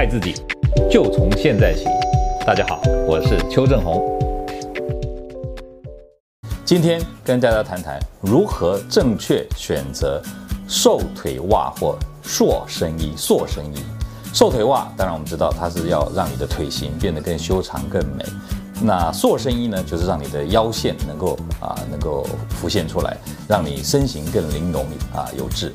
爱自己，就从现在起。大家好，我是邱正红。今天跟大家谈谈如何正确选择瘦腿袜或塑身衣。瘦腿袜当然我们知道它是要让你的腿型变得更修长更美，那塑身衣呢，就是让你的腰线能够浮现出来，让你身形更玲珑有致。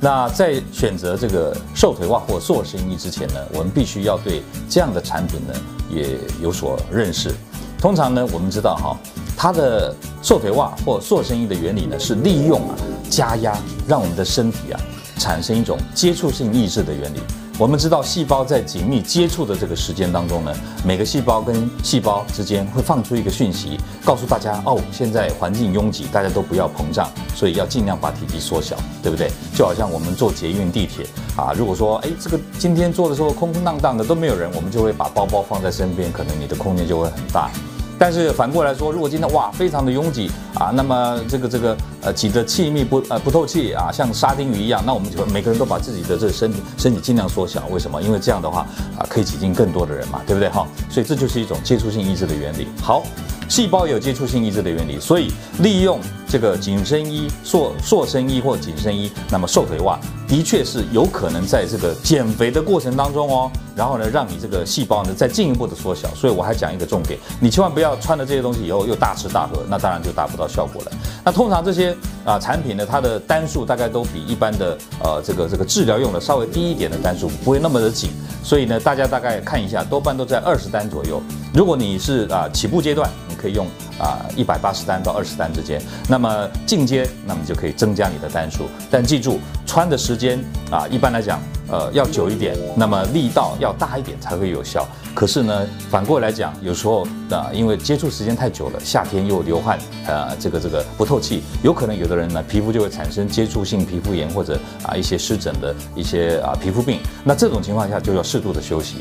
那在选择这个瘦腿袜或塑身衣之前呢，我们必须要对这样的产品呢也有所认识。通常呢，我们知道它的瘦腿袜或塑身衣的原理呢是利用加压，让我们的身体产生一种接触性抑制的原理。我们知道细胞在紧密接触的这个时间当中呢，每个细胞跟细胞之间会放出一个讯息，告诉大家现在环境拥挤，大家都不要膨胀，所以要尽量把体积缩小，对不对？就好像我们坐捷运地铁如果说这个今天坐的时候空空荡荡的都没有人，我们就会把包包放在身边，可能你的空间就会很大。但是反过来说，如果今天非常的拥挤那么这个挤得气密不透气像沙丁鱼一样，那我们就每个人都把自己的这身体尽量缩小。为什么？因为这样的话可以挤进更多的人嘛，对不对？所以这就是一种接触性抑制的原理。好，细胞有接触性抑制的原理，所以利用这个紧身衣、塑身衣或紧身衣，那么瘦腿袜的确是有可能在这个减肥的过程当中然后呢，让你这个细胞呢再进一步的缩小。所以我还讲一个重点，你千万不要穿了这些东西以后又大吃大喝，那当然就达不到效果了。那通常这些产品呢，它的单数大概都比一般的这个治疗用的稍微低一点的单数，不会那么的紧。所以呢，大家大概看一下，多半都在20单左右。如果你是起步阶段，你可以用180单到20单之间。那么进阶，那么就可以增加你的单数。但记住，穿的时间一般来讲要久一点，那么力道要大一点才会有效。可是呢，反过来讲，有时候因为接触时间太久了，夏天又流汗这个不透气，有可能有的人呢皮肤就会产生接触性皮肤炎，或者一些湿疹的一些皮肤病。那这种情况下就要适度的休息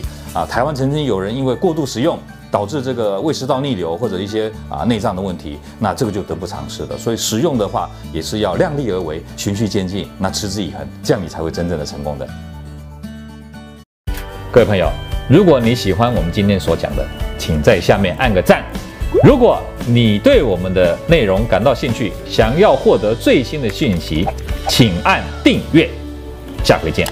台湾曾经有人因为过度使用，导致这个胃食道逆流或者一些内脏的问题，那这个就得不偿失了。所以使用的话也是要量力而为，循序渐进，那持之以恒，这样你才会真正的成功的。各位朋友，如果你喜欢我们今天所讲的，请在下面按个赞。如果你对我们的内容感到兴趣，想要获得最新的讯息，请按订阅。下回见。